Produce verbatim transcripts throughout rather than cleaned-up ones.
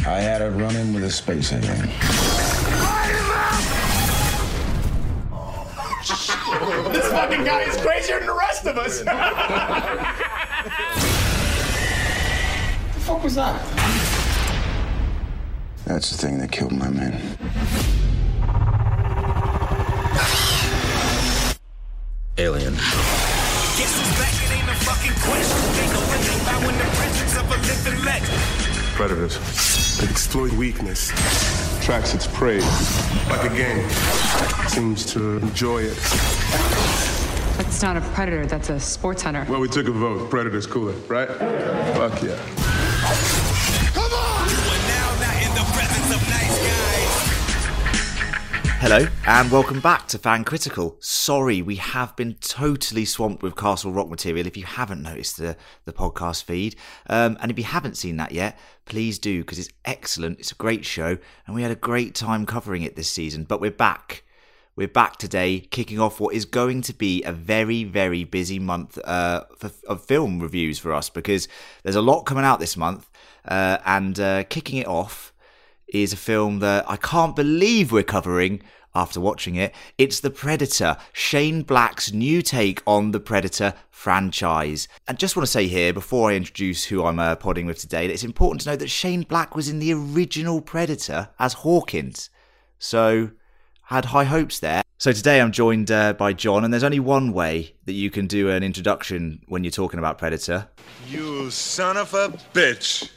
I had a run-in with a space alien. Oh, this fucking guy is crazier than the rest of us. The fuck was that? That's the thing that killed my men. Alien. Guess who's back? It ain't a fucking question. They go and they bow in the presence of a living legend. Predators. They exploit weakness. Tracks its prey. Like a game. Seems to enjoy it. That's not a predator, that's a sports hunter. Well, we took a vote. Predator's cooler, right? Fuck yeah. Come on! You are now not in the presence of nice guys. Hello, and welcome back to Fan Critical. Sorry, we have been totally swamped with Castle Rock material if you haven't noticed the, the podcast feed. Um, and if you haven't seen that yet, please do, because it's excellent. It's a great show, and we had a great time covering it this season. But we're back. We're back today, kicking off what is going to be a very, very busy month uh, for, of film reviews for us, because there's a lot coming out this month. Uh, and uh, kicking it off is a film that I can't believe we're covering after watching it. It's The Predator, Shane Black's new take on the Predator franchise. And just want to say here, before I introduce who I'm uh, podding with today, that it's important to know that Shane Black was in the original Predator as Hawkins. So, had high hopes there. So today I'm joined uh, by John, and there's only one way that you can do an introduction when you're talking about Predator. You son of a bitch.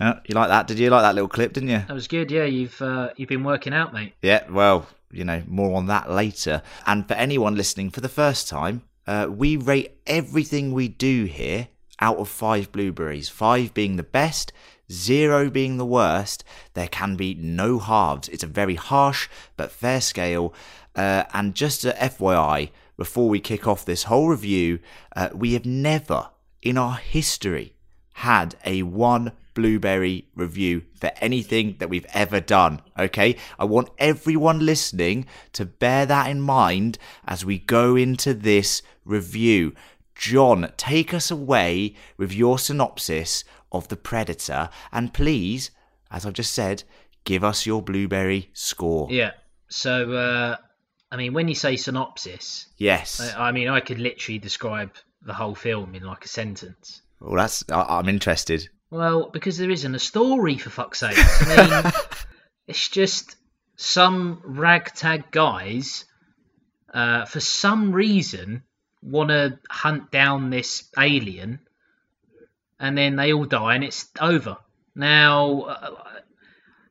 Uh, you like that? Did you like that little clip, didn't you? That was good, yeah. You've uh, you've been working out, mate. Yeah, well, you know, more on that later. And for anyone listening for the first time, uh, we rate everything we do here out of five blueberries. Five being the best, zero being the worst. There can be no halves. It's a very harsh but fair scale. Uh, and just a F Y I, before we kick off this whole review, uh, we have never in our history had a one blueberry review for anything that we've ever done, okay? I want everyone listening to bear that in mind as we go into this review. John, take us away with your synopsis of The Predator, and please, as I've just said, give us your blueberry score. Yeah, so, uh, I mean, when you say synopsis... Yes. I, I mean, I could literally describe the whole film in like a sentence. Well, that's... I, I'm interested. Well, because there isn't a story, for fuck's sake. I mean, it's just some ragtag guys, uh, for some reason, want to hunt down this alien, and then they all die, and it's over. Now, uh,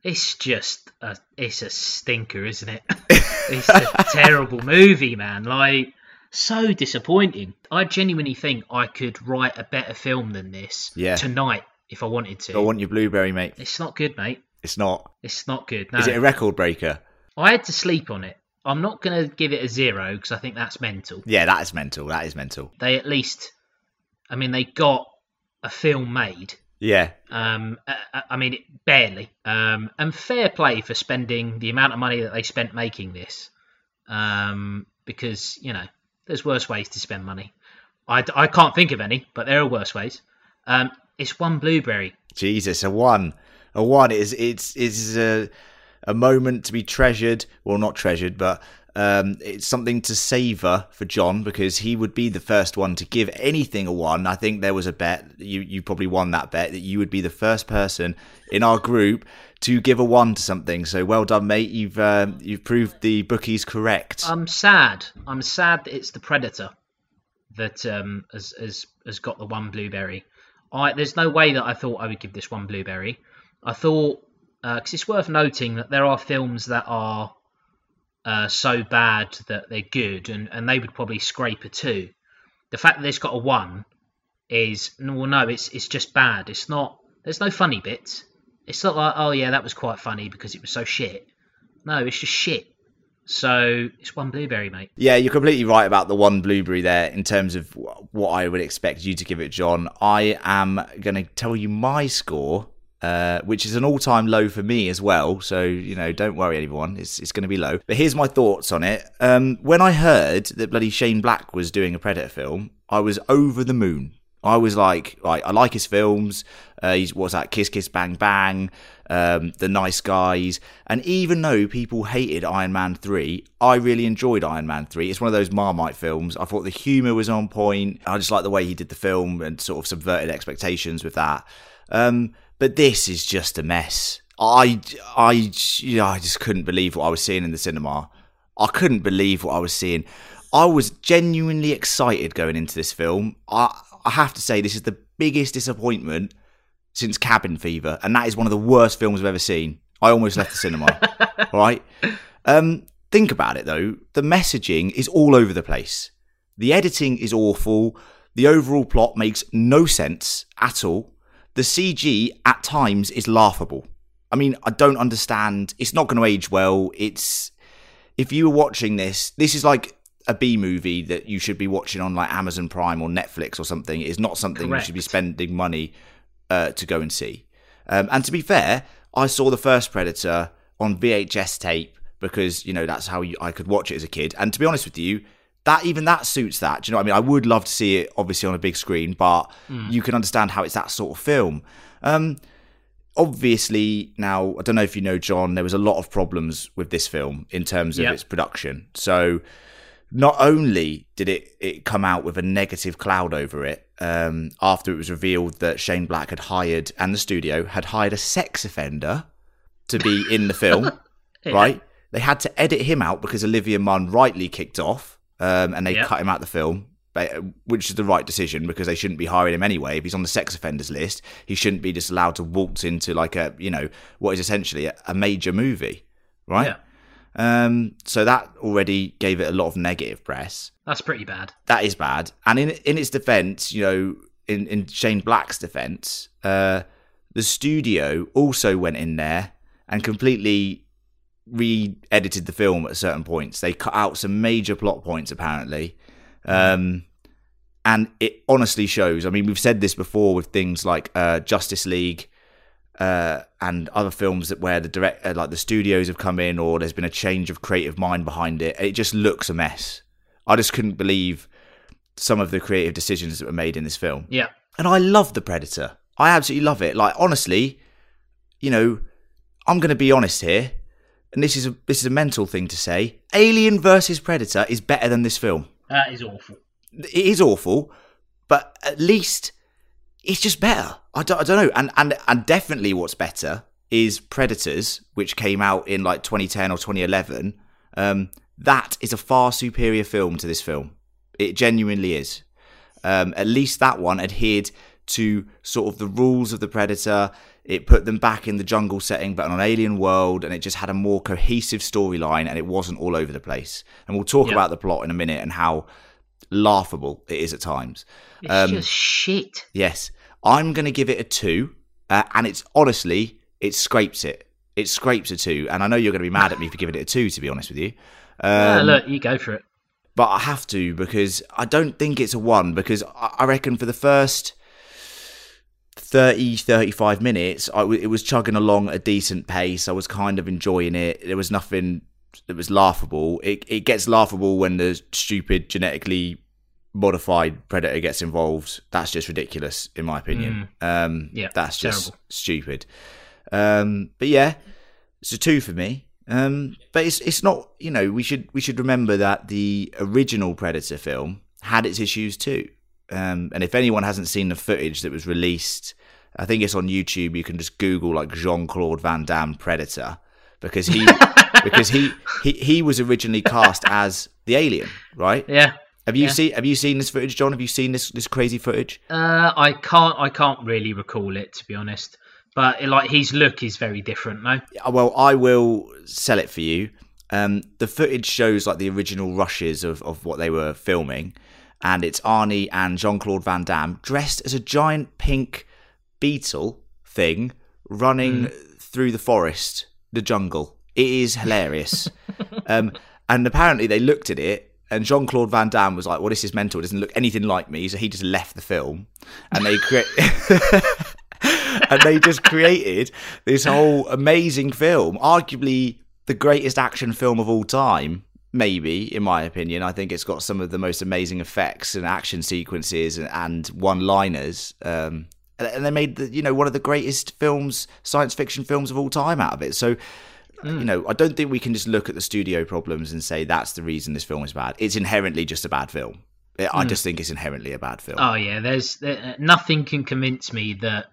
it's just a, it's a stinker, isn't it? It's a terrible movie, man. Like, so disappointing. I genuinely think I could write a better film than this yeah. tonight. If I wanted to. I want your blueberry, mate. It's not good, mate. It's not. It's not good. No. Is it a record breaker? I had to sleep on it. I'm not going to give it a zero because I think that's mental. Yeah, that is mental. That is mental. They at least, I mean, they got a film made. Yeah. Um, I, I mean, barely. Um, and fair play for spending the amount of money that they spent making this. Um, because, you know, there's worse ways to spend money. I, I can't think of any, but there are worse ways. Um, It's one blueberry. Jesus, a one. A one is it's is a a moment to be treasured. Well, not treasured, but um, it's something to savour for John, because he would be the first one to give anything a one. I think there was a bet. You, you probably won that bet, that you would be the first person in our group to give a one to something. So well done, mate. You've, um, you've proved the bookies correct. I'm sad. I'm sad that it's The Predator that um, has, has, has got the one blueberry. I, there's no way that I thought I would give this one blueberry. I thought, because uh, it's worth noting that there are films that are uh, so bad that they're good, and, and they would probably scrape a two. The fact that this got a one is, well, no, it's it's just bad. It's not, there's no funny bits. It's not like, oh yeah, that was quite funny because it was so shit. No, it's just shit. So it's one blueberry, mate. Yeah, you're completely right about the one blueberry there in terms of what I would expect you to give it, John. I am going to tell you my score, uh, which is an all-time low for me as well. So, you know, don't worry, everyone. It's it's going to be low. But here's my thoughts on it. Um, when I heard that bloody Shane Black was doing a Predator film, I was over the moon. I was like, right, I like his films. Uh, he's, what's that? Kiss, Kiss, Bang, Bang. Um, the Nice Guys, and even though people hated Iron Man three, I really enjoyed Iron Man three. It's one of those Marmite films. I thought the humour was on point. I just like the way he did the film and sort of subverted expectations with that. Um, but this is just a mess. I, I, you know, I just couldn't believe what I was seeing in the cinema. I couldn't believe what I was seeing. I was genuinely excited going into this film. I, I have to say, this is the biggest disappointment since Cabin Fever, and that is one of the worst films I've ever seen. I almost left the cinema. All right. Um, think about it though. The messaging is all over the place. The editing is awful. The overall plot makes no sense at all. The C G at times is laughable. I mean, I don't understand. It's not going to age well. It's if you were watching this, this is like a B movie that you should be watching on like Amazon Prime or Netflix or something. It's not something Correct. You should be spending money Uh, to go and see. Um, and to be fair, I saw the first Predator on V H S tape because, you know, that's how you, I could watch it as a kid. And to be honest with you, that even that suits that. Do you know what I mean? I would love to see it, obviously, on a big screen, but mm. you can understand how it's that sort of film. Um, obviously, now, I don't know if you know, John, there was a lot of problems with this film in terms of yep. its production. So not only did it, it come out with a negative cloud over it, Um, after it was revealed that Shane Black had hired, and the studio had hired a sex offender to be in the film, yeah. right? They had to edit him out because Olivia Munn rightly kicked off, um, and they yep. cut him out of the film, which is the right decision because they shouldn't be hiring him anyway. If he's on the sex offenders list, he shouldn't be just allowed to waltz into like a, you know, what is essentially a, a major movie, right? Yeah. Um, so that already gave it a lot of negative press. That's pretty bad. That is bad. And in in its defense, you know, in, in Shane Black's defense, uh, the studio also went in there and completely re-edited the film at certain points. They cut out some major plot points, apparently. Um, and it honestly shows. I mean, we've said this before with things like uh, Justice League, Uh, and other films that where the direct uh, like the studios have come in or there's been a change of creative mind behind it. It just looks a mess. I just couldn't believe some of the creative decisions that were made in this film. Yeah. And I love The Predator. I absolutely love it. Like, honestly, you know, I'm going to be honest here, and this is a, this is a mental thing to say. Alien versus Predator is better than this film. That is awful. It is awful, but at least it's just better. I don't, I don't know. And, and and definitely what's better is Predators, which came out in like twenty ten or twenty eleven. Um, that is a far superior film to this film. It genuinely is. Um, at least that one adhered to sort of the rules of the Predator. It put them back in the jungle setting, but on an alien world, and it just had a more cohesive storyline, and it wasn't all over the place. And we'll talk yep. about the plot in a minute and how laughable it is at times. It's um, just shit. Yes. I'm going to give it a two, uh, and it's honestly, it scrapes it. It scrapes a two, and I know you're going to be mad at me for giving it a two, to be honest with you. Um, uh, look, you go for it. But I have to, because I don't think it's a one, because I reckon for the first thirty, thirty-five minutes, I w- it was chugging along at a decent pace. I was kind of enjoying it. There was nothing that was laughable. It, it gets laughable when the stupid genetically modified Predator gets involved. That's just ridiculous, in my opinion. Mm. Um, yeah, that's just terrible. Stupid. Um, but yeah, it's a two for me. Um, but it's it's not, you know, we should we should remember that the original Predator film had its issues too. Um, and if anyone hasn't seen the footage that was released, I think it's on YouTube. You can just Google like Jean-Claude Van Damme Predator, because he because he, he he was originally cast as the alien, right? Yeah. Have you yeah. seen Have you seen this footage, John? Have you seen this, this crazy footage? Uh, I can't I can't really recall it, to be honest. But it, like, his look is very different, no? Well, I will sell it for you. Um, the footage shows like the original rushes of, of what they were filming, and it's Arnie and Jean-Claude Van Damme dressed as a giant pink beetle thing running mm. through the forest, the jungle. It is hilarious. um, and apparently they looked at it, and Jean-Claude Van Damme was like, well, this is mental. It doesn't look anything like me. So he just left the film. And they cre- and they just created this whole amazing film, arguably the greatest action film of all time. Maybe, in my opinion, I think it's got some of the most amazing effects and action sequences and, and one-liners. Um, and, and they made, the, you know, one of the greatest films, science fiction films of all time out of it. So, mm. you know, I don't think we can just look at the studio problems and say that's the reason this film is bad. It's inherently just a bad film. It, mm. I just think it's inherently a bad film. Oh, yeah, there's there, nothing can convince me that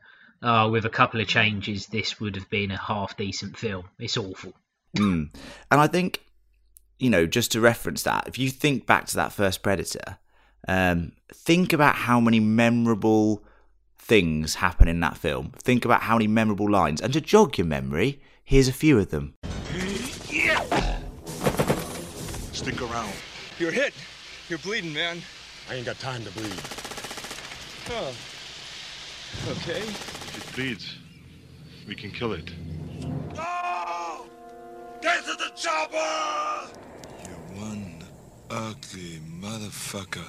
uh, with a couple of changes, this would have been a half-decent film. It's awful. Mm. And I think... you know, just to reference that, if you think back to that first Predator, um, think about how many memorable things happen in that film. Think about how many memorable lines. And to jog your memory, here's a few of them. Yeah. Stick around. You're hit. You're bleeding, man. I ain't got time to bleed. Oh. Okay. If it bleeds, we can kill it. No! Get to the chopper! One ugly motherfucker.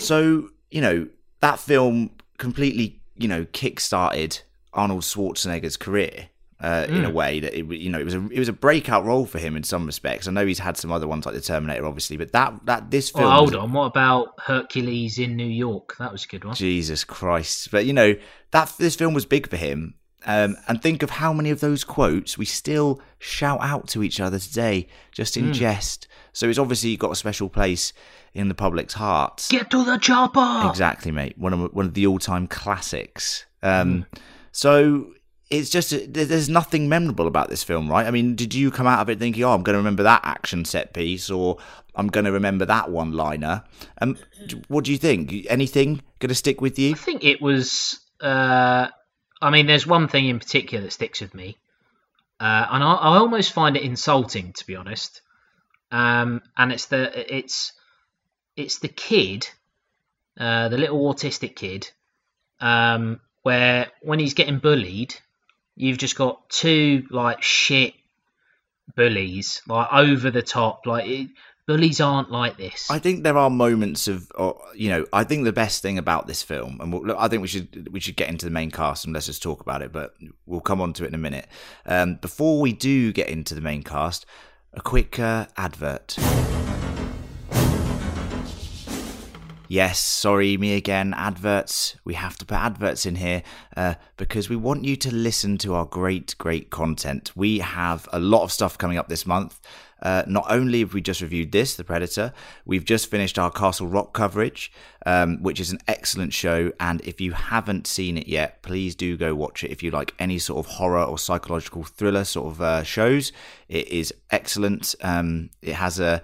So, you know, that film completely, you know, kick-started Arnold Schwarzenegger's career uh, mm. in a way that, it, you know, it was a it was a breakout role for him in some respects. I know he's had some other ones like The Terminator, obviously, but that, that this film... Well, hold was... on, what about Hercules in New York? That was a good one. Jesus Christ. But, you know, that this film was big for him. Um, and think of how many of those quotes we still shout out to each other today, just in mm. jest. So it's obviously got a special place in the public's hearts. Get to the chopper! Exactly, mate. One of one of the all-time classics. Um, mm. So it's just a, there's nothing memorable about this film, right? I mean, did you come out of it thinking, "Oh, I'm going to remember that action set piece," or "I'm going to remember that one-liner"? Um, what do you think? Anything going to stick with you? I think it was. Uh... I mean, there's one thing in particular that sticks with me, uh, and I, I almost find it insulting, to be honest. Um, and it's the it's it's the kid, uh, the little autistic kid, um, where when he's getting bullied, you've just got two like shit bullies, like over the top, like. It, Bullies aren't like this. I think there are moments of, or, you know, I think the best thing about this film, and we'll, I think we should we should get into the main cast and let's just talk about it, but we'll come on to it in a minute. Um, before we do get into the main cast, a quick uh, advert. Yes, sorry, me again, adverts. We have to put adverts in here uh, because we want you to listen to our great, great content. We have a lot of stuff coming up this month. Uh, not only have we just reviewed this, The Predator, we've just finished our Castle Rock coverage, um, which is an excellent show. And if you haven't seen it yet, please do go watch it. If you like any sort of horror or psychological thriller sort of uh, shows, it is excellent. Um, it has a,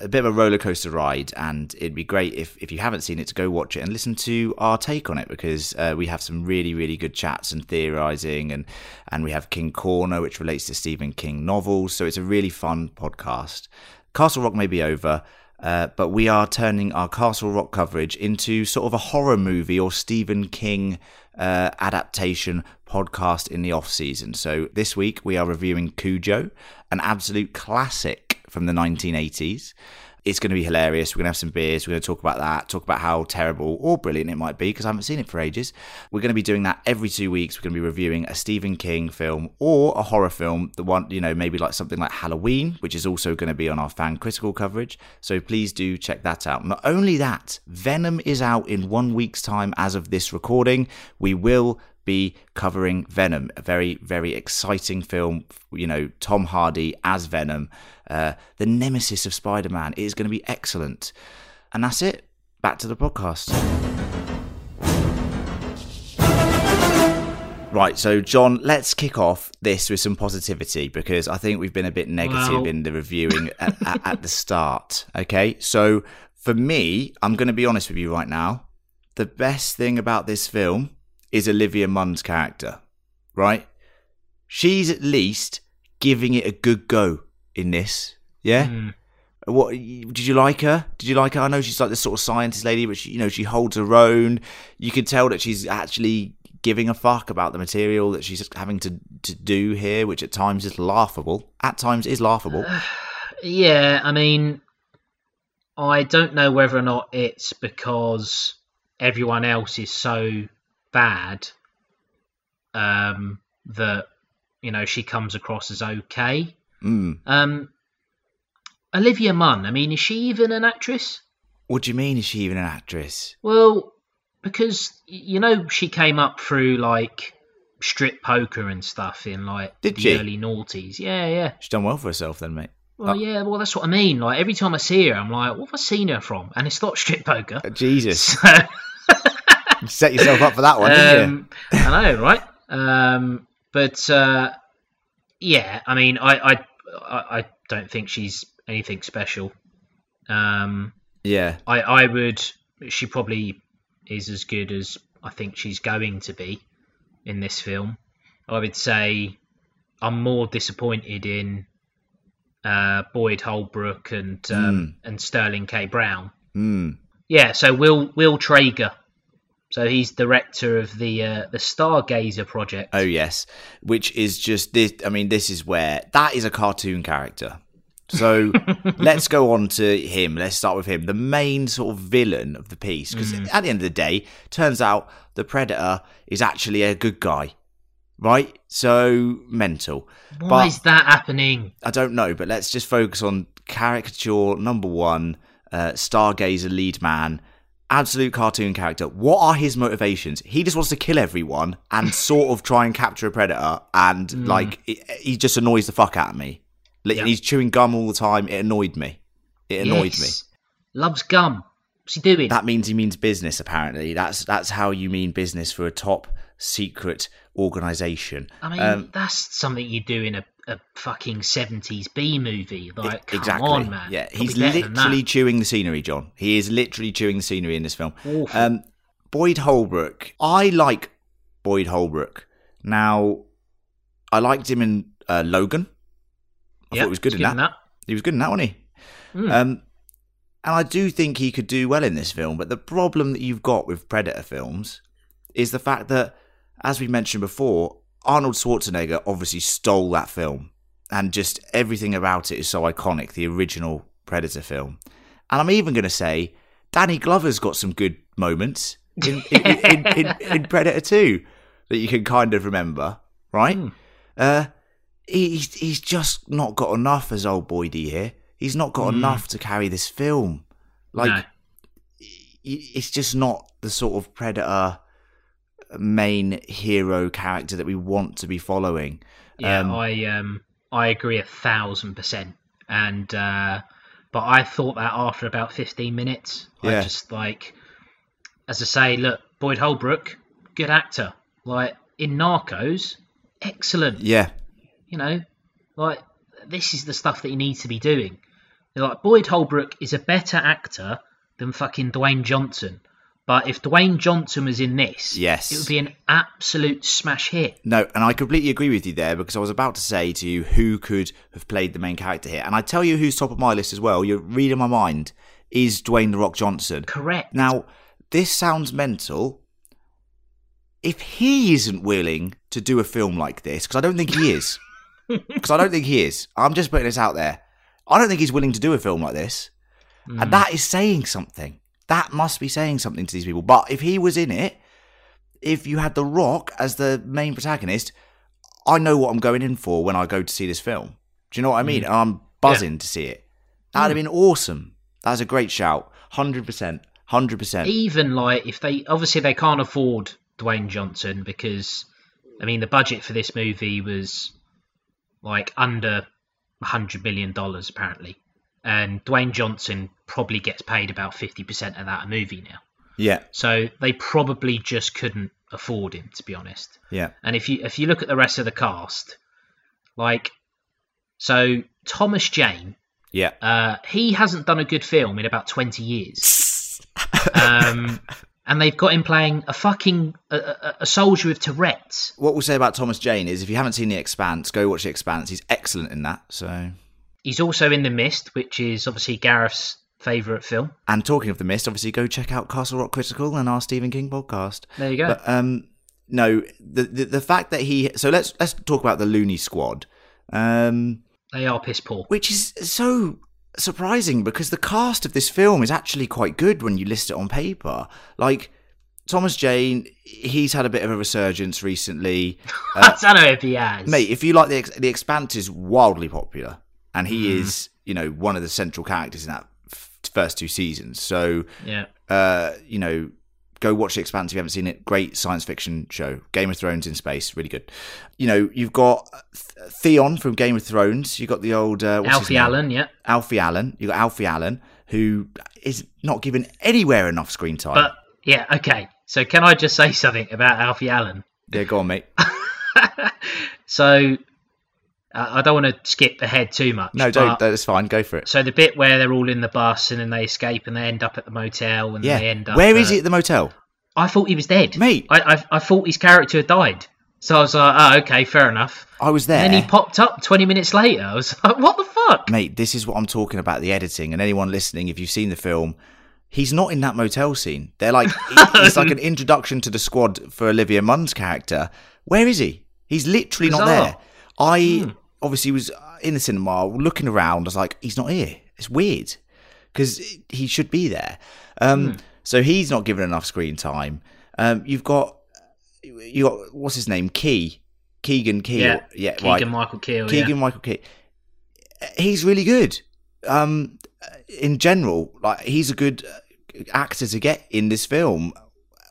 a bit of a roller coaster ride, and it'd be great if, if you haven't seen it to go watch it and listen to our take on it, because uh, we have some really, really good chats and theorising, and and we have King Corner, which relates to Stephen King novels, so it's a really fun podcast. Castle Rock may be over, uh, but we are turning our Castle Rock coverage into sort of a horror movie or Stephen King uh, adaptation podcast in the off-season. So this week we are reviewing Cujo, an absolute classic from the nineteen eighties. It's going to be hilarious. We're going to have some beers. We're going to talk about that, talk about how terrible or brilliant it might be, because I haven't seen it for ages. We're going to be doing that every two weeks. We're going to be reviewing a Stephen King film or a horror film, the one, you know, maybe like something like Halloween, which is also going to be on our Fan Critical coverage. So please do check that out. Not only that, Venom is out in one week's time as of this recording. We will be covering Venom, a very, very exciting film. You know, Tom Hardy as Venom, uh, the nemesis of Spider-Man. It is going to be excellent. And that's it. Back to the podcast. Right, so John, let's kick off this with some positivity, because I think we've been a bit negative wow. in the reviewing at, at, at the start. Okay, so for me, I'm going to be honest with you right now. The best thing about this film is Olivia Munn's character, right? She's at least giving it a good go in this, yeah? Mm. What did you like her? Did you like her? I know she's like this sort of scientist lady, but she, you know, she holds her own. You can tell that she's actually giving a fuck about the material that she's having to to do here, which at times is laughable. At times is laughable. Uh, yeah, I mean, I don't know whether or not it's because everyone else is so bad um, that, you know, she comes across as okay. Mm. Um, Olivia Munn, I mean, is she even an actress? What do you mean, is she even an actress? Well, because, you know, she came up through, like, strip poker and stuff in, like, Did the she? early noughties. Yeah, yeah. She's done well for herself then, mate. Well, oh. yeah, well, that's what I mean. Like, every time I see her, I'm like, what have I seen her from? And it's not strip poker. Oh, Jesus. So... you set yourself up for that one, didn't um, you? I know, right? Um, but, uh, yeah, I mean, I, I, I don't think she's anything special. Um, yeah. I, I would... She probably is as good as I think she's going to be in this film. I would say I'm more disappointed in... Uh, Boyd Holbrook and um, mm. and Sterling K. Brown. Mm. Yeah, so Will Will Traeger. So he's director of the uh, the Stargazer project. Oh yes, which is just this. I mean, this is where that is a cartoon character. So let's go on to him. Let's start with him, the main sort of villain of the piece, because mm. at the end of the day, turns out the Predator is actually a good guy. Right? So mental. Why but, is that happening? I don't know, but let's just focus on caricature number one, uh, Stargazer lead man, absolute cartoon character. What are his motivations? He just wants to kill everyone and sort of try and capture a predator, and mm. like, it, he just annoys the fuck out of me. Like, yep. He's chewing gum all the time. It annoyed me. It annoyed yes. me. Loves gum. What's he doing? That means he means business, apparently. That's, that's how you mean business for a top secret organisation. I mean, um, that's something you do in a, a fucking seventies B movie. Like, it, come exactly. on, man. Yeah, It'll he's literally chewing the scenery, John. He is literally chewing the scenery in this film. Um, Boyd Holbrook. I like Boyd Holbrook. Now, I liked him in uh, Logan. I yep, thought he was good, in, good that. in that. He was good in that, wasn't he? Mm. Um, and I do think he could do well in this film. But the problem that you've got with Predator films is the fact that, as we mentioned before, Arnold Schwarzenegger obviously stole that film, and just everything about it is so iconic, the original Predator film. And I'm even going to say Danny Glover's got some good moments in, in, in, in, in, in Predator two that you can kind of remember, right? Mm. Uh, he, he's just not got enough as old Boydie here. He's not got mm. enough to carry this film. Like, no. It's just not the sort of Predator... main hero character that we want to be following. Yeah, um, I um I agree a thousand percent. And uh, but I thought that after about fifteen minutes, yeah. I just like, as I say, look, Boyd Holbrook, good actor. Like in Narcos, excellent. Yeah, you know, like this is the stuff that you need to be doing. They're like, Boyd Holbrook is a better actor than fucking Dwayne Johnson. But if Dwayne Johnson was in this, yes. it would be an absolute smash hit. No, and I completely agree with you there, because I was about to say to you who could have played the main character here. And I tell you who's top of my list as well, you're reading my mind, is Dwayne "The Rock" Johnson. Correct. Now, this sounds mental. If he isn't willing to do a film like this, because I don't think he is. Because I don't think he is. I'm just putting this out there. I don't think he's willing to do a film like this. Mm. And that is saying something. That must be saying something to these people. But if he was in it, if you had The Rock as the main protagonist, I know what I'm going in for when I go to see this film. Do you know what I mean? Mm. And I'm buzzing yeah. to see it. That would mm. have been awesome. That's a great shout. one hundred percent. one hundred percent. Even like if they... Obviously, they can't afford Dwayne Johnson because, I mean, the budget for this movie was like under one hundred million dollars apparently. And Dwayne Johnson probably gets paid about fifty percent of that a movie now. Yeah. So they probably just couldn't afford him, to be honest. Yeah. And if you if you look at the rest of the cast, like, so Thomas Jane. Yeah. Uh, he hasn't done a good film in about twenty years. um, and they've got him playing a fucking a, a, a soldier with Tourette's. What we'll say about Thomas Jane is, if you haven't seen The Expanse, go watch The Expanse. He's excellent in that. So. He's also in The Mist, which is obviously Gareth's favourite film. And talking of The Mist, obviously go check out Castle Rock Critical and our Stephen King podcast. There you go. But, um, no, the, the the fact that he... So let's let's talk about the Looney Squad. Um, they are piss poor. Which is so surprising, because the cast of this film is actually quite good when you list it on paper. Like... Thomas Jane, he's had a bit of a resurgence recently. Uh, I don't know if he has. Mate, if you like, The Ex- The Expanse is wildly popular. And he mm. is, you know, one of the central characters in that f- first two seasons. So, yeah. uh, you know, go watch The Expanse if you haven't seen it. Great science fiction show. Game of Thrones in space. Really good. You know, you've got Th- Theon from Game of Thrones. You've got the old... Uh, what's Alfie Allen, yeah. Alfie Allen. You've got Alfie Allen, who is not given anywhere enough screen time. But, yeah, okay. So can I just say something about Alfie Allen? Yeah, go on, mate. So uh, I don't want to skip ahead too much. No, don't. That's fine. Go for it. So the bit where they're all in the bus and then they escape and they end up at the motel and yeah. they end up... Where uh, is he at the motel? I thought he was dead. Mate. I, I I thought his character had died. So I was like, oh, okay, fair enough. I was there. And then he popped up twenty minutes later. I was like, what the fuck? Mate, this is what I'm talking about, the editing. And anyone listening, if you've seen the film... He's not in that motel scene. They're like, it's like an introduction to the squad for Olivia Munn's character. Where is he? He's literally Bizarre. not there. I hmm. obviously was in the cinema looking around. I was like, he's not here. It's weird because he should be there. Um, hmm. So he's not given enough screen time. Um, you've got, you got what's his name? Key, Keegan Key. Yeah, yeah Keegan-Michael Key. Right. Keegan-Michael Key. Yeah. He's really good. Um, in general, like he's a good actor to get in this film,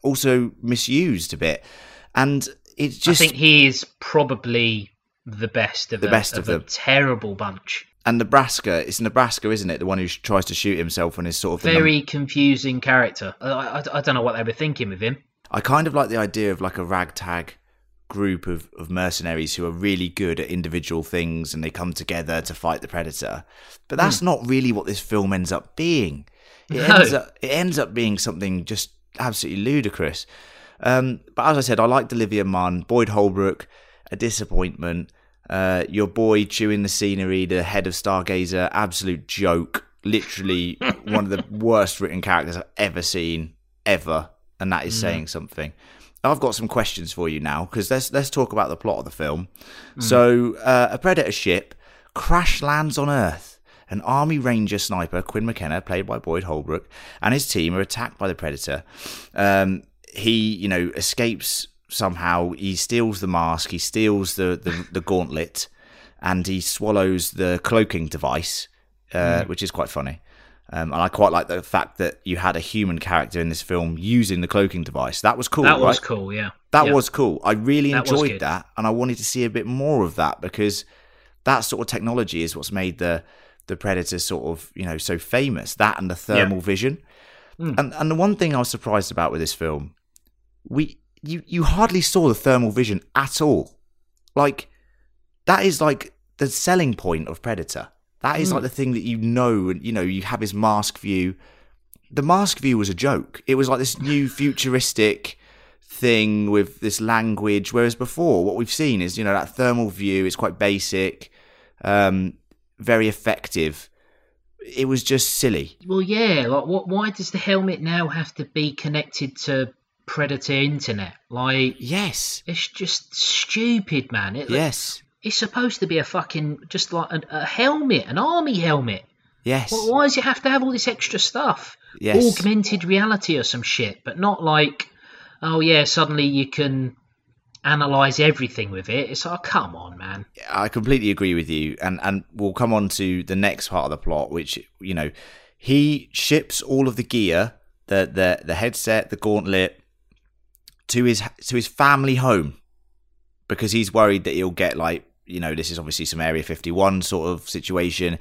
also misused a bit, and it's just I think he is probably the best of the a, best of, of a terrible bunch. And Nebraska, it's Nebraska, isn't it? The one who tries to shoot himself and is sort of very num- confusing character. I, I I don't know what they were thinking with him. I kind of like the idea of like a ragtag group of, of mercenaries who are really good at individual things and they come together to fight the Predator, but that's mm. not really what this film ends up being. It, no. ends up, it ends up being something just absolutely ludicrous. Um, but as I said, I liked Olivia Munn, Boyd Holbrook, a disappointment. Uh, your boy chewing the scenery, the head of Stargazer, absolute joke. Literally one of the worst written characters I've ever seen, ever. And that is mm. saying something. I've got some questions for you now, because let's, let's talk about the plot of the film. Mm. So uh, a Predator ship crash lands on Earth. An Army Ranger sniper, Quinn McKenna, played by Boyd Holbrook, and his team are attacked by the Predator. Um, he, you know, escapes somehow. He steals the mask. He steals the, the, the gauntlet, and he swallows the cloaking device, uh, mm. which is quite funny. Um, and I quite like the fact that you had a human character in this film using the cloaking device. That was cool, That right? was cool, yeah. That yep. was cool. I really that enjoyed that, and I wanted to see a bit more of that, because that sort of technology is what's made the... the Predator sort of, you know, so famous, that and the thermal yeah. vision. Mm. And and the one thing I was surprised about with this film, we you you hardly saw the thermal vision at all. Like, that is like the selling point of Predator. That is mm. like the thing that you know, and you know, you have his mask view. The mask view was a joke. It was like this new futuristic thing with this language, whereas before what we've seen is, you know, that thermal view is quite basic, um, very effective. It was just silly. Well, yeah, like what why does the helmet now have to be connected to Predator internet? Like, yes, it's just stupid, man. It, yes, like, it's supposed to be a fucking just like an, a helmet, an army helmet. Yes. Well, why does it have to have all this extra stuff? Yes, augmented reality or some shit, but not like, oh yeah, suddenly you can analyze everything with it. It's like, come on, man. I completely agree with you, and and we'll come on to the next part of the plot, which, you know, he ships all of the gear, the the the headset, the gauntlet, to his to his family home, because he's worried that he'll get, like, you know, this is obviously some Area fifty-one sort of situation,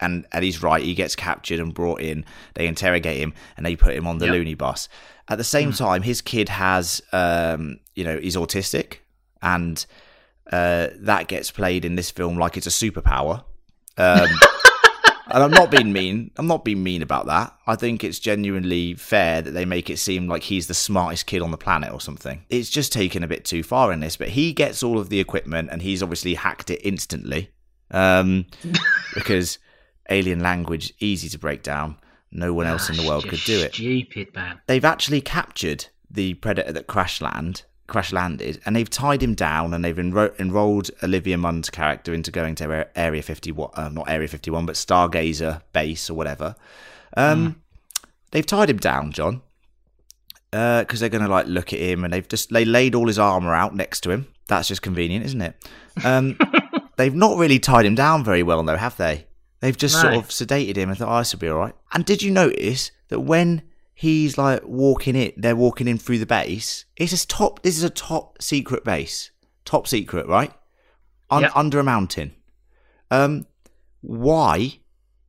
and and he's right. He gets captured and brought in. They interrogate him and they put him on the yep. loony bus. At the same time, his kid has, um, you know, he's autistic, and uh, that gets played in this film like it's a superpower. Um, and I'm not being mean. I'm not being mean about that. I think it's genuinely fair that they make it seem like he's the smartest kid on the planet or something. It's just taken a bit too far in this, but he gets all of the equipment and he's obviously hacked it instantly. um, because alien language, easy to break down. No one else oh, in the world could do it. Stupid, man. They've actually captured the Predator that crash land, crash landed, and they've tied him down, and they've enro- enrolled Olivia Munn's character into going to Area fifty-one, uh, not Area fifty-one, but Stargazer base or whatever. Um, mm. They've tied him down, John, because uh, they're going to like look at him, and they've just they laid all his armor out next to him. That's just convenient, isn't it? Um, they've not really tied him down very well, though, have they? They've just no. sort of sedated him and thought, oh, this will be all right. And did you notice that when he's like walking in, they're walking in through the base, it's a top, this is a top secret base. Top secret, right? Un- yep. Under a mountain. Um, why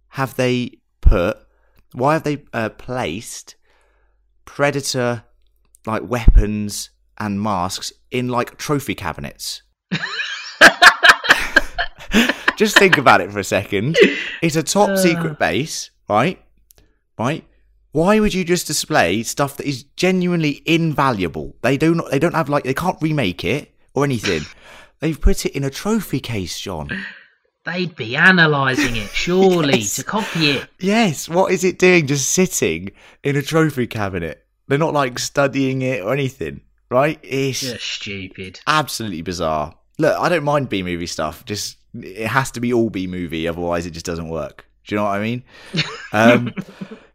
have they put, why have they uh, placed Predator like weapons and masks in like trophy cabinets? Just think about it for a second. It's a top uh, secret base, right? Right? Why would you just display stuff that is genuinely invaluable? They do not they don't have like they can't remake it or anything. They've put it in a trophy case, John. They'd be analysing it, surely, yes. to copy it. Yes, what is it doing just sitting in a trophy cabinet? They're not like studying it or anything, right? It's just stupid. Absolutely bizarre. Look, I don't mind B-movie stuff, just it has to be all B-movie, otherwise it just doesn't work. Do you know what I mean? Um,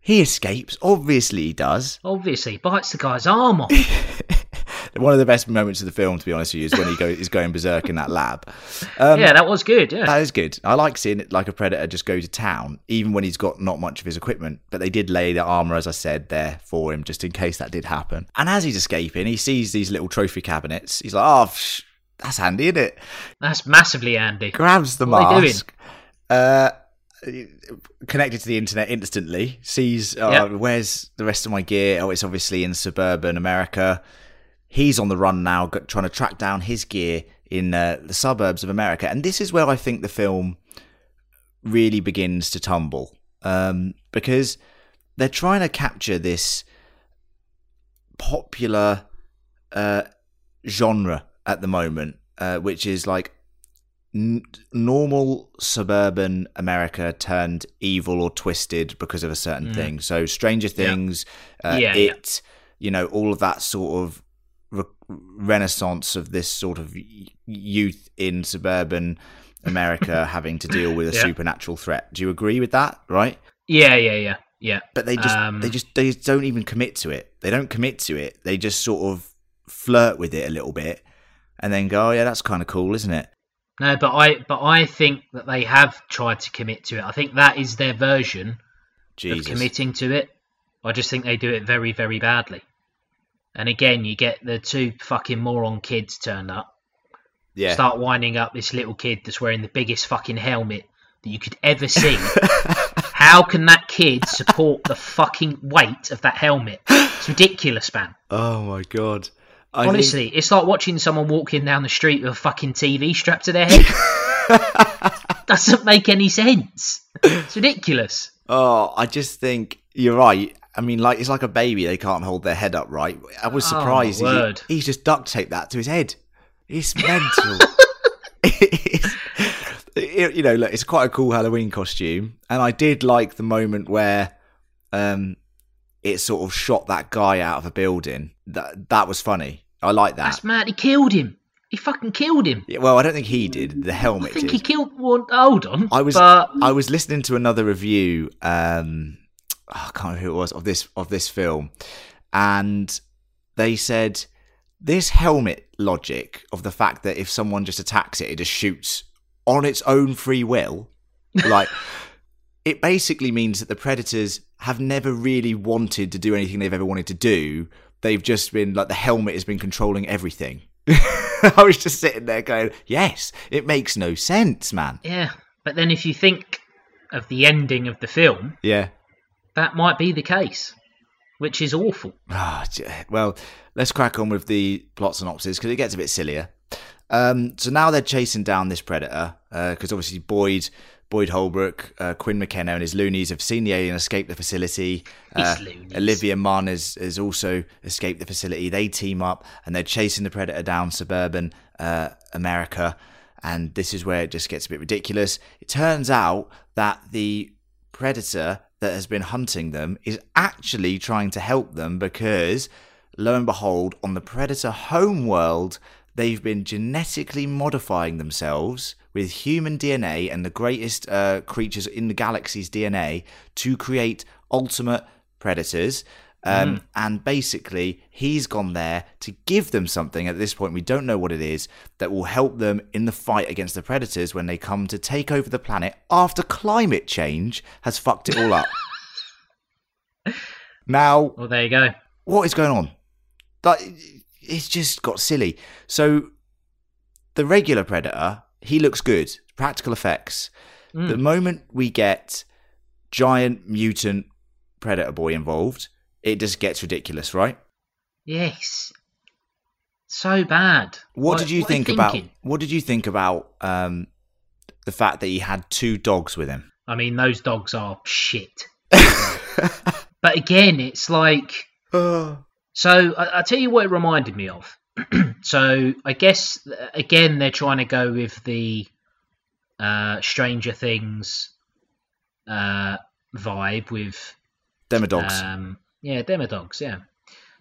he escapes, obviously he does. Obviously, bites the guy's arm off. One of the best moments of the film, to be honest with you, is when he go, is going berserk in that lab. Um, yeah, that was good, yeah. That is good. I like seeing it like a Predator just go to town, even when he's got not much of his equipment. But they did lay the armour, as I said, there for him, just in case that did happen. And as he's escaping, he sees these little trophy cabinets. He's like, oh, psh- that's handy, isn't it? That's massively handy. Grabs the what mask, uh, connected to the internet instantly, sees, oh, yep. where's the rest of my gear? Oh, it's obviously in suburban America. He's on the run now, trying to track down his gear in uh, the suburbs of America. And this is where I think the film really begins to tumble, um, because they're trying to capture this popular uh, genre at the moment, uh, which is like n- normal suburban America turned evil or twisted because of a certain mm. thing. So Stranger Things, yeah. Uh, yeah, It, yeah. you know, all of that sort of re- renaissance of this sort of youth in suburban America having to deal with a yeah. supernatural threat. Do you agree with that, right? Yeah, yeah, yeah, yeah. But they just, um, they just, they don't even commit to it. They don't commit to it. They just sort of flirt with it a little bit. And then go, oh, yeah, that's kind of cool, isn't it? No, but I but I think that they have tried to commit to it. I think that is their version Jesus. of committing to it. I just think they do it very, very badly. And again, you get the two fucking moron kids turned up. Yeah. Start winding up this little kid that's wearing the biggest fucking helmet that you could ever see. How can that kid support the fucking weight of that helmet? It's ridiculous, man. Oh, my God. I Honestly, think... it's like watching someone walking down the street with a fucking T V strapped to their head. Doesn't make any sense. It's ridiculous. Oh, I just think you're right. I mean, like it's like a baby; they can't hold their head up right. I was surprised. Oh, word. He, he's just duct taped that to his head. It's mental. it's, it, you know, look, it's quite a cool Halloween costume, and I did like the moment where. Um, It sort of shot that guy out of a building. That that was funny. I like that. That's mad. He killed him. He fucking killed him. Yeah, well, I don't think he did. The helmet. I think did. he killed one. Hold on. I was but... I was listening to another review. Um, I can't remember who it was of this of this film, and they said this helmet logic of the fact that if someone just attacks it, it just shoots on its own free will, like. It basically means that the Predators have never really wanted to do anything they've ever wanted to do. They've just been, like, the helmet has been controlling everything. I was just sitting there going, yes, it makes no sense, man. Yeah, but then if you think of the ending of the film, yeah, that might be the case, which is awful. Oh, well, let's crack on with the plot synopsis, because it gets a bit sillier. Um, so now they're chasing down this Predator, because uh, obviously Boyd... Boyd Holbrook, uh, Quinn McKenna and his loonies have seen the alien escape the facility. Uh, Olivia Munn has, has also escaped the facility. They team up and they're chasing the Predator down suburban uh, America. and this is where it just gets a bit ridiculous. It turns out that the predator that has been hunting them is actually trying to help them, because lo and behold, on the predator homeworld, they've been genetically modifying themselves with human D N A and the greatest uh, creatures in the galaxy's D N A to create ultimate predators. Um, mm. And basically, he's gone there to give them something, at this point we don't know what it is, that will help them in the fight against the predators when they come to take over the planet after climate change has fucked it all up. Now... Well, there you go. What is going on? Like, it's just got silly. So, the regular predator, he looks good. Practical effects. Mm. The moment we get giant mutant predator boy involved... It just gets ridiculous, right? Yes. So bad. What, what did you what think about thinking? What did you think about um, the fact that he had two dogs with him? I mean, those dogs are shit. But again, it's like... so I, I tell you what it reminded me of. So I guess, again, they're trying to go with the uh, Stranger Things uh, vibe with... Demodogs. Um, Yeah, Demodogs, yeah.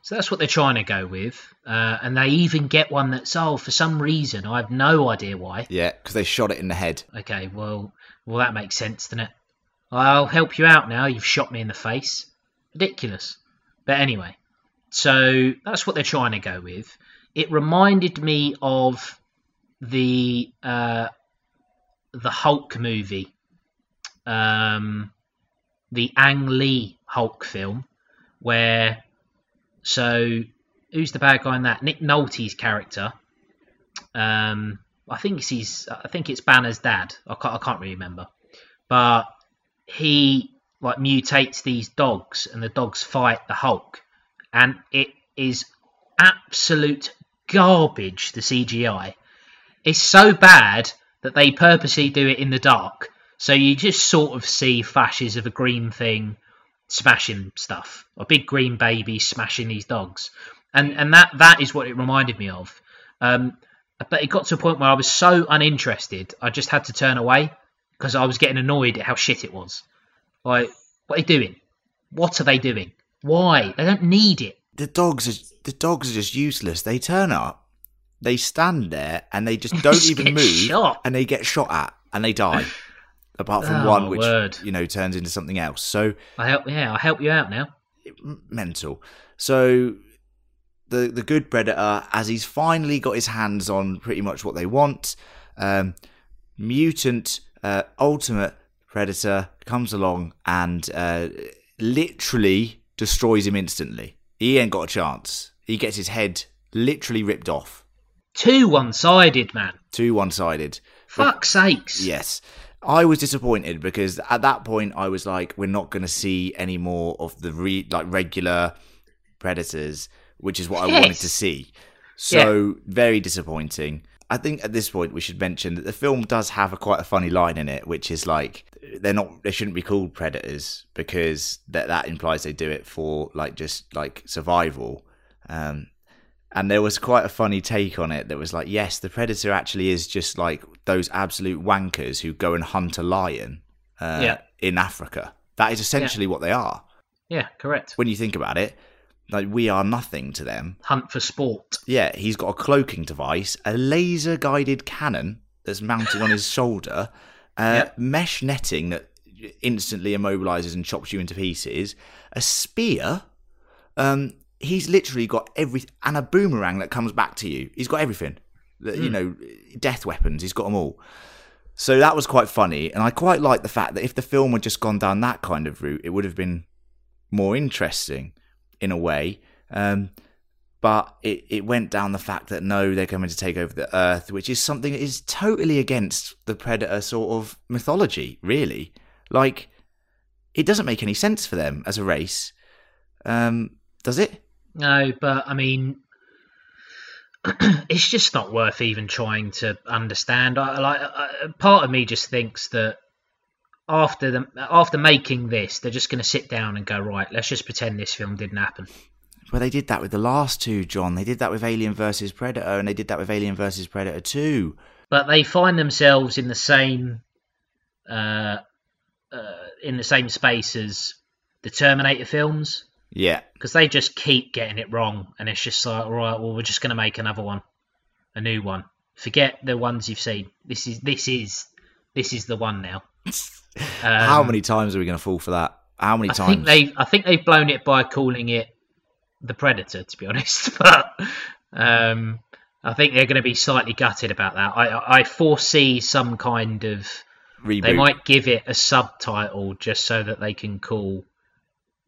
So that's what they're trying to go with. Uh, and they even get one that's, oh, for some reason, I have no idea why. Yeah, because they shot it in the head. Okay, well, well, that makes sense, doesn't it? I'll help you out now. You've shot me in the face. Ridiculous. But anyway, so that's what they're trying to go with. It reminded me of the uh, the Hulk movie, um, the Ang Lee Hulk film. Where, so, who's the bad guy in that? Nick Nolte's character. Um, I think it's his, I think it's Banner's dad. I can't, I can't really remember. But he like mutates these dogs, and the dogs fight the Hulk, and it is absolute garbage. The C G I is so bad that they purposely do it in the dark, so you just sort of see flashes of a green thing smashing stuff, a big green baby smashing these dogs, and and that that is what it reminded me of. Um but it got to a point where I was so uninterested I just had to turn away, because I was getting annoyed at how shit it was. Like, what are they doing? What are they doing? Why? They don't need it. The dogs are the dogs are just useless. They turn up, they stand there, and they just don't just even move shot. And they get shot at and they die. Apart from oh, one, which, word. you know, turns into something else. So I help, yeah, I'll help you out now. Mental. So the the good predator, as he's finally got his hands on pretty much what they want, um, mutant uh, ultimate predator comes along and uh, literally destroys him instantly. He ain't got a chance. He gets his head literally ripped off. Too one-sided, man. Too one-sided. Fuck's sakes. Yes. I was disappointed because at that point I was like, we're not going to see any more of the re- like regular predators, which is what yes. I wanted to see. So yeah. Very disappointing. I think at this point we should mention that the film does have a quite a funny line in it, which is like, they're not, they shouldn't be called predators, because that that implies they do it for like just like survival. Um, And there was quite a funny take on it that was like, yes, the predator actually is just like those absolute wankers who go and hunt a lion uh, yeah. in Africa. That is essentially yeah. what they are. Yeah, correct. When you think about it, like, we are nothing to them. Hunt for sport. Yeah, he's got a cloaking device, a laser-guided cannon that's mounted on his shoulder, uh, yep. mesh netting that instantly immobilizes and chops you into pieces, a spear... Um, He's literally got everything, and a boomerang that comes back to you. He's got everything. Mm. You know, death weapons, he's got them all. So that was quite funny, and I quite like the fact that if the film had just gone down that kind of route, it would have been more interesting in a way. Um, but it, it went down the fact that, no, they're coming to take over the Earth, which is something that is totally against the Predator sort of mythology, really. Like, it doesn't make any sense for them as a race, um, does it? No, but, I mean, it's just not worth even trying to understand. I, like, I, part of me just thinks that after the, after making this, they're just going to sit down and go, right, let's just pretend this film didn't happen. Well, they did that with the last two, John. They did that with Alien versus Predator, and they did that with Alien versus Predator two. but they find themselves in the same uh, uh, in the same space as the Terminator films. Yeah, because they just keep getting it wrong, and it's just like, all right, well, we're just going to make another one, a new one. Forget the ones you've seen. This is this is this is the one now. Um, How many times are we going to fall for that? How many I times? Think they, I think they've blown it by calling it The Predator, to be honest. But um, I think they're going to be slightly gutted about that. I, I foresee some kind of reboot. They might give it a subtitle just so that they can call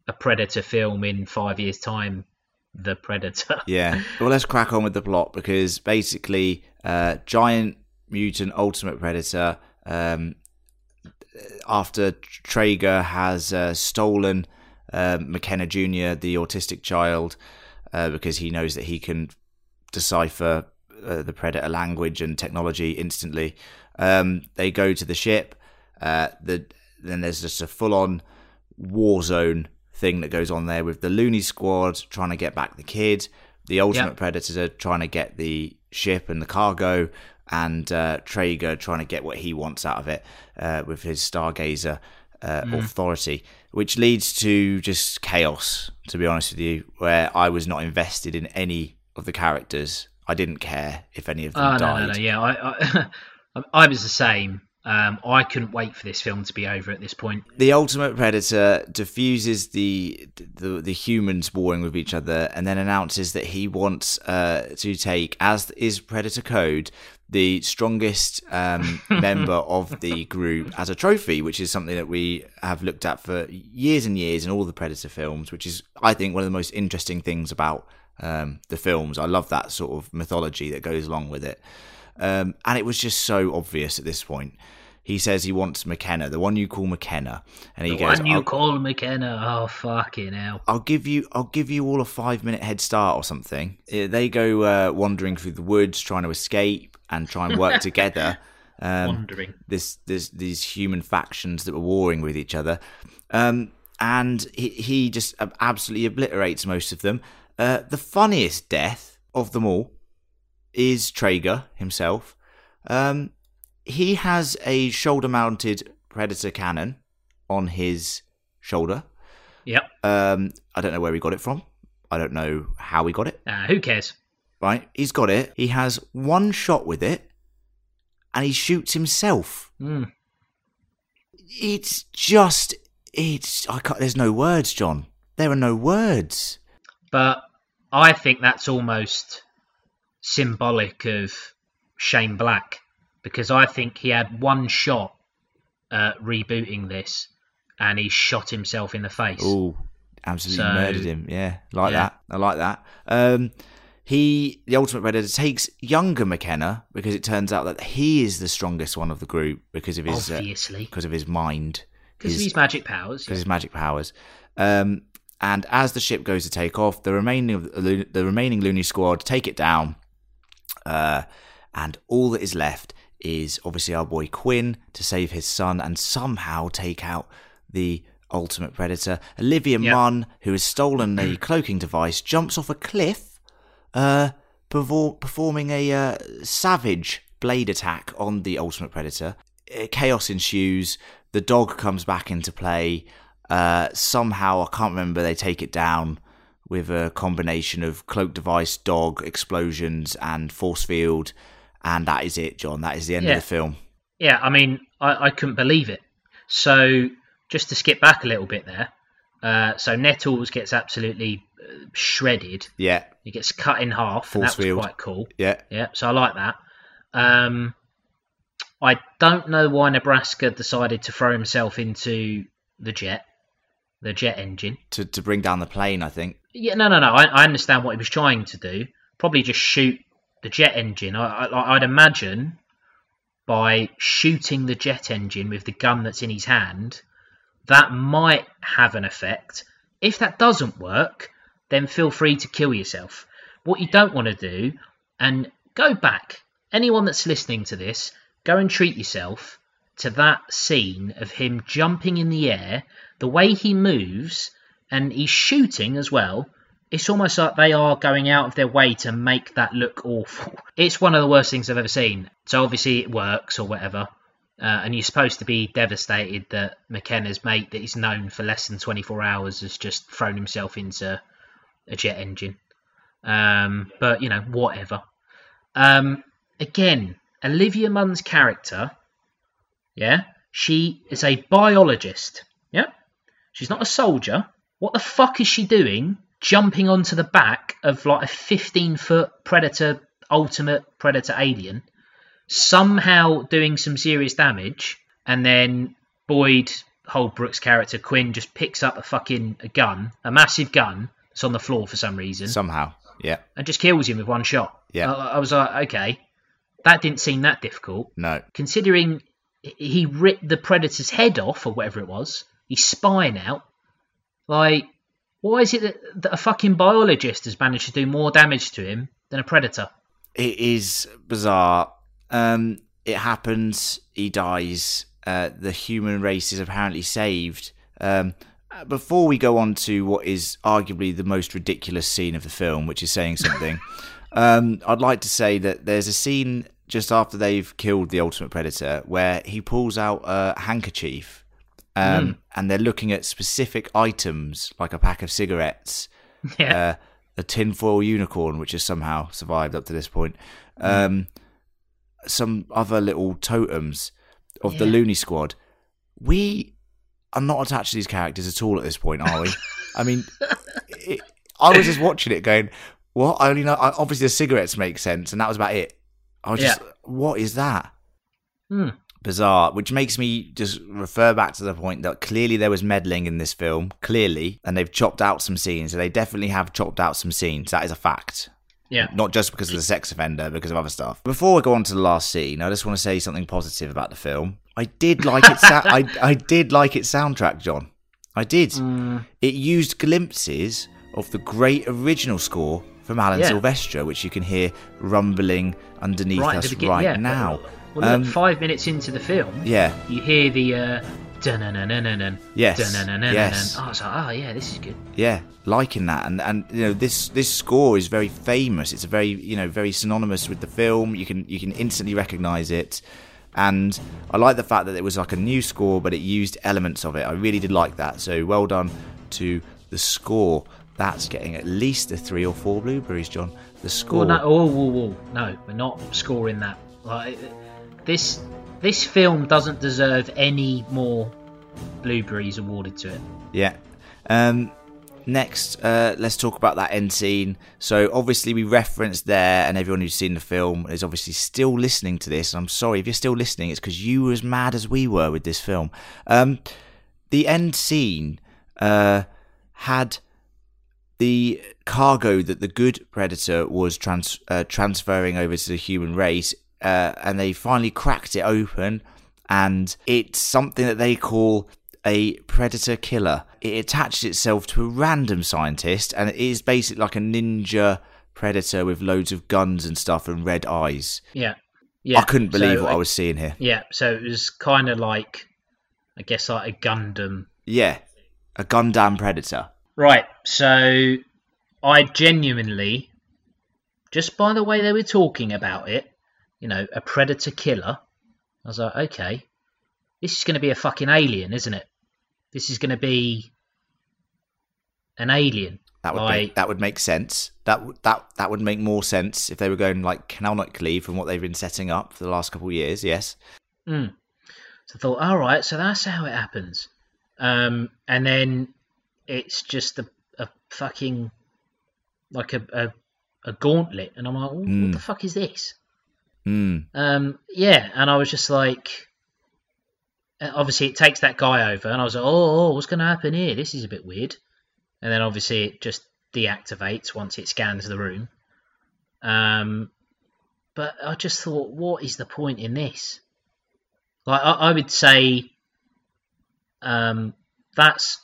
a Predator film in five years' time The Predator. Yeah. Well, let's crack on with the plot, because basically uh, giant mutant ultimate predator, um, after Traeger has uh, stolen uh, McKenna Junior, the autistic child, uh, because he knows that he can decipher uh, the Predator language and technology instantly, um, they go to the ship. Uh, the, then there's just a full-on war zone thing that goes on there with the Looney Squad trying to get back the kid, the Ultimate yep. Predator trying to get the ship and the cargo, and uh, Traeger trying to get what he wants out of it uh, with his Stargazer uh, mm. authority, which leads to just chaos, to be honest with you, where I was not invested in any of the characters. I didn't care if any of them oh, died. No, no, no. Yeah, I, I, I was the same. Um, I couldn't wait for this film to be over at this point. The Ultimate Predator diffuses the the, the humans warring with each other, and then announces that he wants uh, to take, as is Predator code, the strongest um, member of the group as a trophy, which is something that we have looked at for years and years in all the Predator films, which is, I think, one of the most interesting things about um, the films. I love that sort of mythology that goes along with it. Um, and it was just so obvious at this point. He says he wants McKenna, the one you call McKenna, and he the goes, "The one you call McKenna." Oh, fucking hell! I'll give you, I'll give you all a five-minute head start or something. They go uh, wandering through the woods, trying to escape and try and work together. Um, wandering. This, this, these human factions that were warring with each other, um, and he, he just absolutely obliterates most of them. Uh, the funniest death of them all is Traeger himself. Um, he has a shoulder-mounted Predator cannon on his shoulder. Yep. Um, I don't know where he got it from. I don't know how he got it. Uh, who cares? Right, he's got it. He has one shot with it, and he shoots himself. Mm. It's just... it's. I can't, there's no words, John. There are no words. But I think that's almost symbolic of Shane Black, because I think he had one shot uh, rebooting this, and he shot himself in the face. Oh, absolutely so, murdered him! Yeah, like yeah. that. I like that. Um, he, the Ultimate Predator, takes younger McKenna, because it turns out that he is the strongest one of the group because of his obviously uh, because of his mind, because of his magic powers, because yeah. his magic powers. Um, and as the ship goes to take off, the remaining of the, the remaining Looney Squad take it down. Uh, and all that is left is obviously our boy Quinn to save his son and somehow take out the Ultimate Predator. Olivia yep. Munn, who has stolen the cloaking device, jumps off a cliff, uh, pervor- performing a uh, savage blade attack on the Ultimate Predator. Uh, chaos ensues. The dog comes back into play. Uh, somehow, I can't remember, they take it down with a combination of cloak device, dog, explosions, and force field. And that is it, John. That is the end yeah. of the film. Yeah, I mean, I, I couldn't believe it. So, just to skip back a little bit there. Uh, so, Nettles gets absolutely shredded. Yeah. He gets cut in half. Force and that was field. Quite cool. Yeah. Yeah, so I like that. Um, I don't know why Nebraska decided to throw himself into the jet. The jet engine. To to bring down the plane, I think. Yeah, no, no, no. I, I understand what he was trying to do. Probably just shoot the jet engine. I, I, I'd imagine by shooting the jet engine with the gun that's in his hand, that might have an effect. If that doesn't work, then feel free to kill yourself. What you don't want to do, and go back. Anyone that's listening to this, go and treat yourself to that scene of him jumping in the air, the way he moves, and he's shooting as well, it's almost like they are going out of their way to make that look awful. It's one of the worst things I've ever seen. So obviously it works or whatever. Uh, and you're supposed to be devastated that McKenna's mate that is known for less than twenty-four hours has just thrown himself into a jet engine. Um, but, you know, whatever. Um, again, Olivia Munn's character, yeah, she is a biologist, yeah? She's not a soldier. What the fuck is she doing jumping onto the back of, like, a fifteen-foot Predator, ultimate Predator alien? Somehow doing some serious damage, and then Boyd Holbrook's character Quinn just picks up a fucking a gun, a massive gun that's on the floor for some reason. Somehow, yeah, and just kills him with one shot. Yeah, I, I was like, okay, that didn't seem that difficult. No, considering he ripped the Predator's head off or whatever it was, his spine out. Like, why is it that, that a fucking biologist has managed to do more damage to him than a Predator? It is bizarre. Um, it happens, he dies, uh, the human race is apparently saved. Um, before we go on to what is arguably the most ridiculous scene of the film, which is saying something, um, I'd like to say that there's a scene just after they've killed the ultimate predator where he pulls out a handkerchief, um, mm. and they're looking at specific items like a pack of cigarettes, yeah. uh, a tinfoil unicorn, which has somehow survived up to this point, um, mm. some other little totems of yeah. the Looney Squad. We are not attached to these characters at all at this point, are we? I mean, it, I was just watching it going, what? I only know, I, obviously the cigarettes make sense, and that was about it. I was yeah. just, what is that? Hmm. Bizarre, which makes me just refer back to the point that clearly there was meddling in this film, clearly, and they've chopped out some scenes, so they definitely have chopped out some scenes. That is a fact. Yeah. Not just because of the sex offender, because of other stuff. Before I go on to the last scene, I just want to say something positive about the film. I did like its sa- I, I did like its soundtrack, John. I did. Mm. It used glimpses of the great original score from Alan yeah. Silvestri, which you can hear rumbling underneath right us begin- right yeah, now. Well, well um, look, five minutes into the film, yeah. you hear the uh, dun-dun-dun-dun-dun. Yes. Dun-dun-dun-dun-dun. Yes. Oh, I was like, oh yeah, this is good. Yeah, liking that, and and you know this this score is very famous. It's a very you know very synonymous with the film. You can you can instantly recognise it, and I like the fact that it was like a new score, but it used elements of it. I really did like that. So well done to the score. That's getting at least the three or four blueberries, John. The score. Well, no, oh, oh, oh, no, we're not scoring that. Like this. This film doesn't deserve any more blueberries awarded to it. Yeah. Um, next, uh, let's talk about that end scene. So obviously we referenced there, and everyone who's seen the film is obviously still listening to this. I'm sorry, if you're still listening, it's because you were as mad as we were with this film. Um, the end scene uh, had the cargo that the good predator was trans- uh, transferring over to the human race. Uh, and they finally cracked it open, and it's something that they call a predator killer. It attached itself to a random scientist, and it is basically like a ninja predator with loads of guns and stuff and red eyes. Yeah, yeah. I couldn't believe so, what I, I was seeing here. Yeah, so it was kind of like, I guess, like a Gundam. Yeah, a Gundam predator. Right, so I genuinely, just by the way they were talking about it, you know, a predator killer. I was like, okay, this is going to be a fucking alien, isn't it? This is going to be an alien. That would like, be, that would make sense. That that that would make more sense if they were going like canonically from what they've been setting up for the last couple of years. Yes. Mm. So I thought, all right, so that's how it happens. Um, and then it's just a, a fucking like a, a a gauntlet, and I'm like, mm. what the fuck is this? Mm. Um, yeah, and I was just like, obviously it takes that guy over, and I was like, oh, oh what's going to happen here? This is a bit weird. And then obviously it just deactivates once it scans the room. Um, but I just thought, what is the point in this? Like, I, I would say um, that's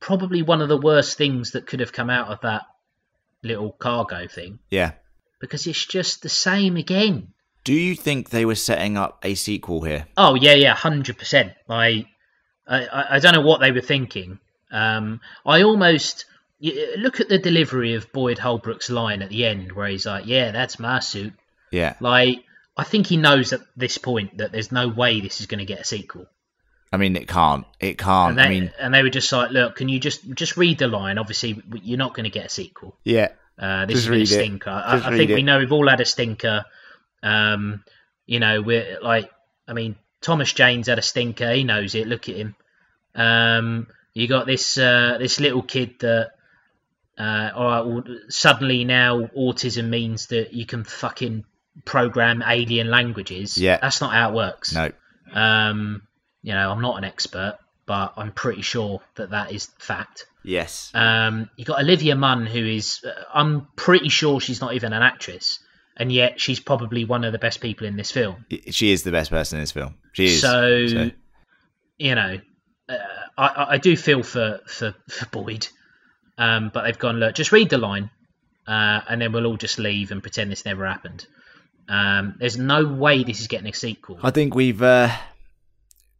probably one of the worst things that could have come out of that little cargo thing. Yeah. Because it's just the same again. Do you think they were setting up a sequel here? Oh, yeah, yeah, one hundred percent. Like, I, I, I don't know what they were thinking. Um, I almost you look at the delivery of Boyd Holbrook's line at the end where he's like, yeah, that's my suit. Yeah. Like, I think he knows at this point that there's no way this is going to get a sequel. I mean, it can't. It can't. And they, I mean, and they were just like, look, can you just just read the line? Obviously, you're not going to get a sequel. Yeah. Uh, this just is really a stinker. I, I think it. we know we've all had a stinker. Um, you know, we're like, I mean, Thomas Jane's had a stinker. He knows it. Look at him. Um, you got this uh, this little kid that, uh, all right, well, suddenly now autism means that you can fucking program alien languages. Yeah. That's not how it works. No. Um, you know, I'm not an expert, but I'm pretty sure that that is fact. Yes. Um, you got Olivia Munn, who is, uh, I'm pretty sure she's not even an actress, and yet she's probably one of the best people in this film. She is the best person in this film. She is. So, so. you know, uh, I, I do feel for, for, for Boyd, um, but they've gone, look, just read the line, uh, and then we'll all just leave and pretend this never happened. Um, there's no way this is getting a sequel. I think we've... Uh...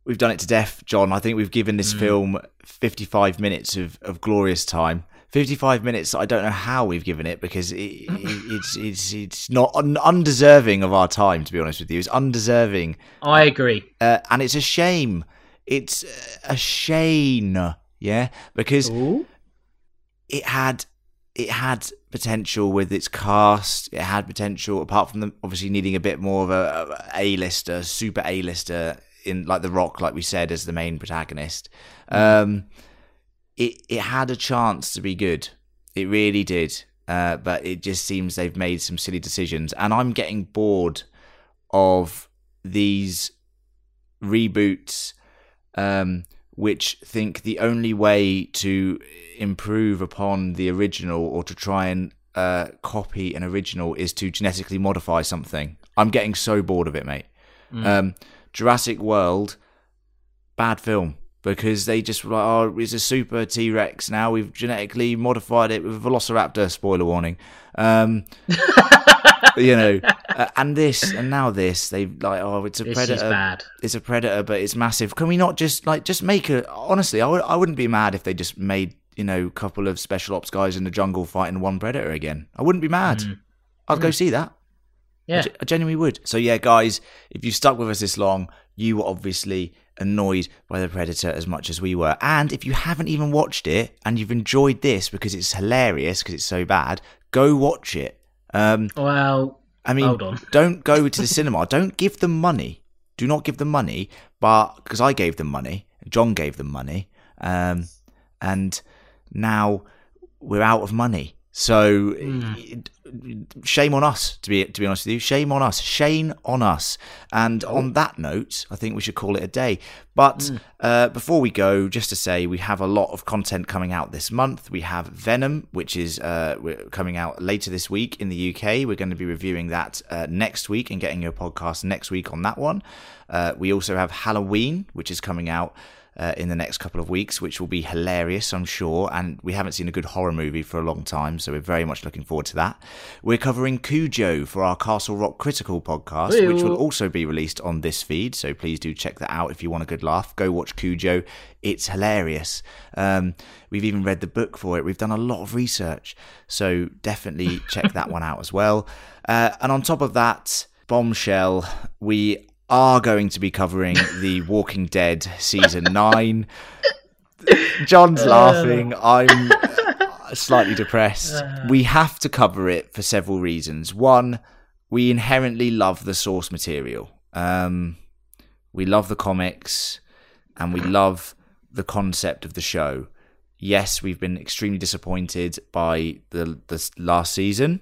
We've done it to death, John. I think we've given this mm. film fifty-five minutes of, of glorious time. fifty-five minutes. I don't know how we've given it, because it, it, it's it's it's not un- undeserving of our time. To be honest with you, it's undeserving. I agree, uh, and it's a shame. It's a shame, yeah, because Ooh. it had it had potential with its cast. It had potential, apart from them obviously needing a bit more of a A-lister, super A-lister. In like The Rock, like we said, as the main protagonist. Um, it it had a chance to be good. It really did. Uh, but it just seems they've made some silly decisions. And I'm getting bored of these reboots um, which think the only way to improve upon the original or to try and uh, copy an original is to genetically modify something. I'm getting so bored of it, mate. Mm. Um Jurassic World, bad film, because they just were like, oh, it's a super T-Rex now. We've genetically modified it with a Velociraptor, spoiler warning. Um, you know, uh, and this, and now this, they like, oh, it's a this Predator. This is bad. It's a Predator, but it's massive. Can we not just, like, just make a, honestly, I, w- I wouldn't be mad if they just made, you know, a couple of special ops guys in the jungle fighting one Predator again. I wouldn't be mad. Mm. I'd mm. go see that. Yeah, I genuinely would. So yeah, guys, if you've stuck with us this long, you were obviously annoyed by The Predator as much as we were. And if you haven't even watched it and you've enjoyed this because it's hilarious, because it's so bad, go watch it. Um, well, I mean, hold on. Don't go to the cinema. Don't give them money. Do not give them money. But because I gave them money, John gave them money, um, and now we're out of money. So mm. shame on us, to be to be honest with you. Shame on us. Shane on us. And oh. on that note, I think we should call it a day. But mm. uh, before we go, just to say we have a lot of content coming out this month. We have Venom, which is uh, coming out later this week in the U K. We're going to be reviewing that uh, next week and getting your podcast next week on that one. Uh, we also have Halloween, which is coming out Uh, in the next couple of weeks, which will be hilarious, I'm sure, and we haven't seen a good horror movie for a long time, so we're very much looking forward to that. We're covering Cujo for our Castle Rock Critical podcast, Hello. which will also be released on this feed, so please do check that out if you want a good laugh. Go watch Cujo. It's hilarious. Um, we've even read the book for it. We've done a lot of research, so definitely check that one out as well. Uh, and on top of that, bombshell, we are going to be covering The Walking Dead season nine. John's laughing. I'm slightly depressed. We have to cover it for several reasons. One, we inherently love the source material. Um, we love the comics and we love the concept of the show. Yes, we've been extremely disappointed by the, the last season.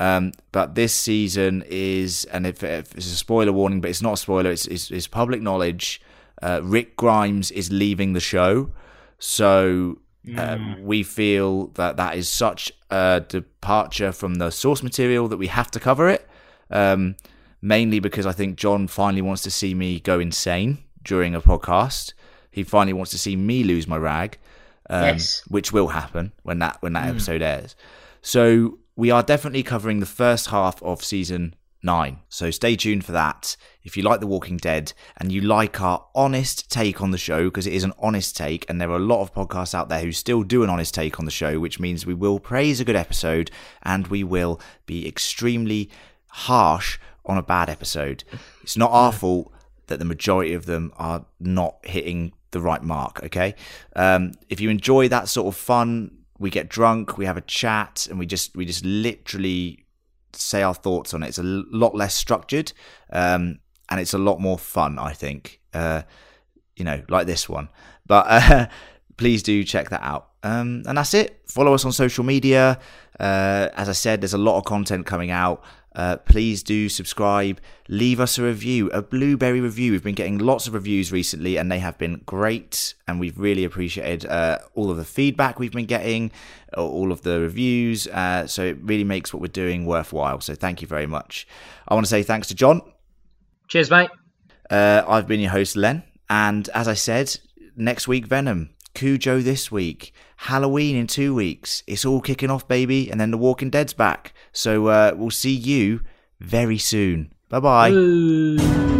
Um, but this season is, and if, if it's a spoiler warning, but it's not a spoiler, it's, it's, it's public knowledge. Uh, Rick Grimes is leaving the show. So uh, mm. we feel that that is such a departure from the source material that we have to cover it. Um, mainly because I think John finally wants to see me go insane during a podcast. He finally wants to see me lose my rag, um, yes. which will happen when that, when that mm. episode airs. So we are definitely covering the first half of season nine. So stay tuned for that. If you like The Walking Dead and you like our honest take on the show, because it is an honest take, and there are a lot of podcasts out there who still do an honest take on the show, which means we will praise a good episode and we will be extremely harsh on a bad episode. It's not our fault that the majority of them are not hitting the right mark, okay? Um, if you enjoy that sort of fun, we get drunk, we have a chat, and we just we just literally say our thoughts on it. It's a lot less structured, um, and it's a lot more fun, I think. Uh, you know, like this one. But uh, please do check that out. Um, and that's it. Follow us on social media. Uh, as I said, there's a lot of content coming out. Uh, please do subscribe, leave us a review, a blueberry review. We've been getting lots of reviews recently and they have been great, and we've really appreciated uh, all of the feedback we've been getting, all of the reviews, uh, so it really makes what we're doing worthwhile, so thank you very much. I want to say thanks to John. Cheers, mate. uh, I've been your host, Len, and as I said, next week Venom, Cujo this week, Halloween in two weeks. It's all kicking off, baby, and then The Walking Dead's back. So uh, we'll see you very soon. Bye-bye. Ooh.